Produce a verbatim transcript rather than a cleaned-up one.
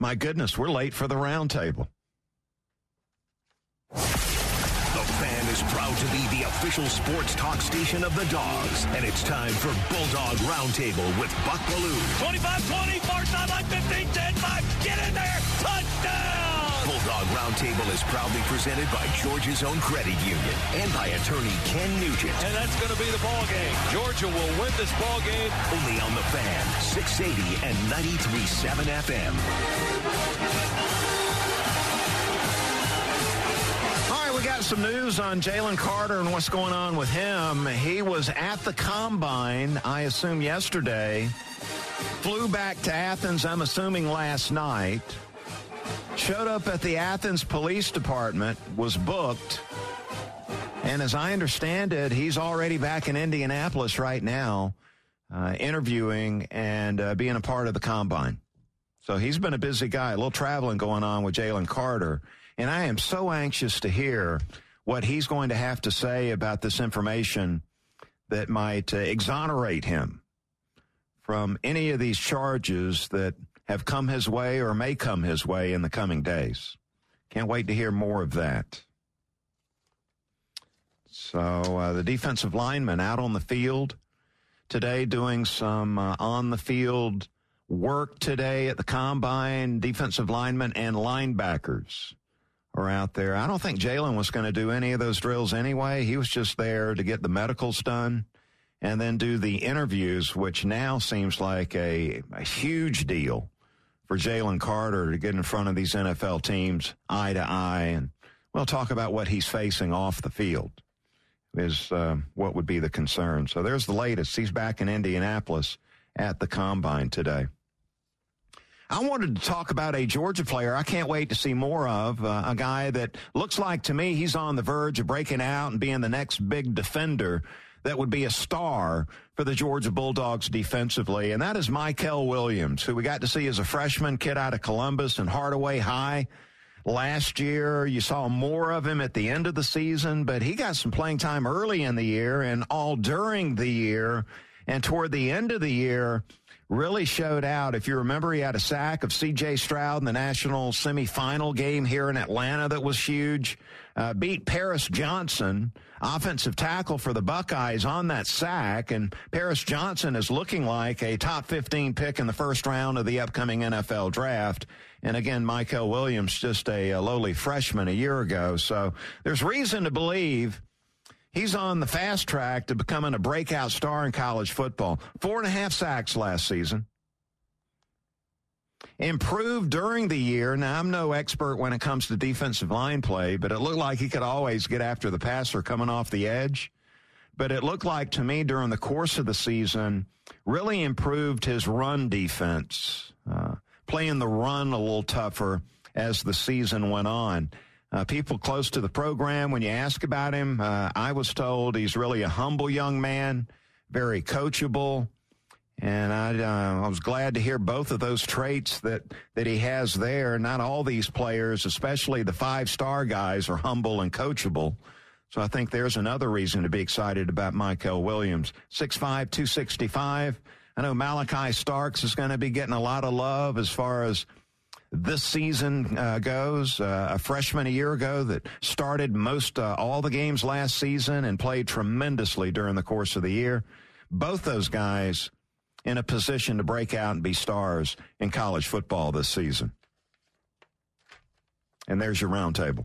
My goodness, we're late for the roundtable. The Fan is proud to be the official sports talk station of the Dogs, and it's time for Bulldog Roundtable with Buck Balloon. twenty-five twenty, far sideline, fifteen ten five, get in there, touchdown! Bulldog Roundtable is proudly presented by Georgia's own credit union and by attorney Ken Nugent. And that's going to be the ball game. Georgia will win this ball game. Only on The Fan, six eighty and ninety-three point seven F M. All right, we got some news on Jalen Carter and what's going on with him. He was at the Combine, I assume yesterday, flew back to Athens, I'm assuming last night, showed up at the Athens Police Department, was booked, and as I understand it, he's already back in Indianapolis right now, uh, interviewing and uh, being a part of the Combine. So he's been a busy guy, a little traveling going on with Jalen Carter, and I am so anxious to hear what he's going to have to say about this information that might uh, exonerate him from any of these charges that have come his way or may come his way in the coming days. Can't wait to hear more of that. So uh, the defensive lineman out on the field today doing some uh, on-the-field work today at the Combine. Defensive linemen and linebackers are out there. I don't think Jalen was going to do any of those drills anyway. He was just there to get the medicals done and then do the interviews, which now seems like a, a huge deal for Jalen Carter to get in front of these N F L teams eye to eye. And we'll talk about what he's facing off the field is uh, what would be the concern. So there's the latest. He's back in Indianapolis at the Combine today. I wanted to talk about a Georgia player I can't wait to see more of, uh, a guy that looks like to me he's on the verge of breaking out and being the next big defender that would be a star for the Georgia Bulldogs defensively, and that is Michael Williams, who we got to see as a freshman kid out of Columbus and Hardaway High last year. You saw more of him at the end of the season, but he got some playing time early in the year and all during the year, and toward the end of the year really showed out. If you remember, he had a sack of C J. Stroud in the national semifinal game here in Atlanta that was huge. Uh, beat Paris Johnson, offensive tackle for the Buckeyes, on that sack, and Paris Johnson is looking like a top fifteen pick in the first round of the upcoming N F L draft. And again, Michael Williams, just a, a lowly freshman a year ago. So there's reason to believe he's on the fast track to becoming a breakout star in college football. Four and a half sacks last season. Improved during the year. Now, I'm no expert when it comes to defensive line play, but it looked like he could always get after the passer coming off the edge. But it looked like to me during the course of the season, really improved his run defense, uh, playing the run a little tougher as the season went on. Uh, people close to the program, when you ask about him, uh, I was told he's really a humble young man, very coachable, and I, uh, I was glad to hear both of those traits that, that he has there. Not all these players, especially the five-star guys, are humble and coachable, so I think there's another reason to be excited about Michael Williams. six five, two sixty-five. I know Malachi Starks is going to be getting a lot of love as far as this season uh, goes, uh, a freshman a year ago that started most uh, all the games last season and played tremendously during the course of the year. Both those guys in a position to break out and be stars in college football this season. And there's your roundtable.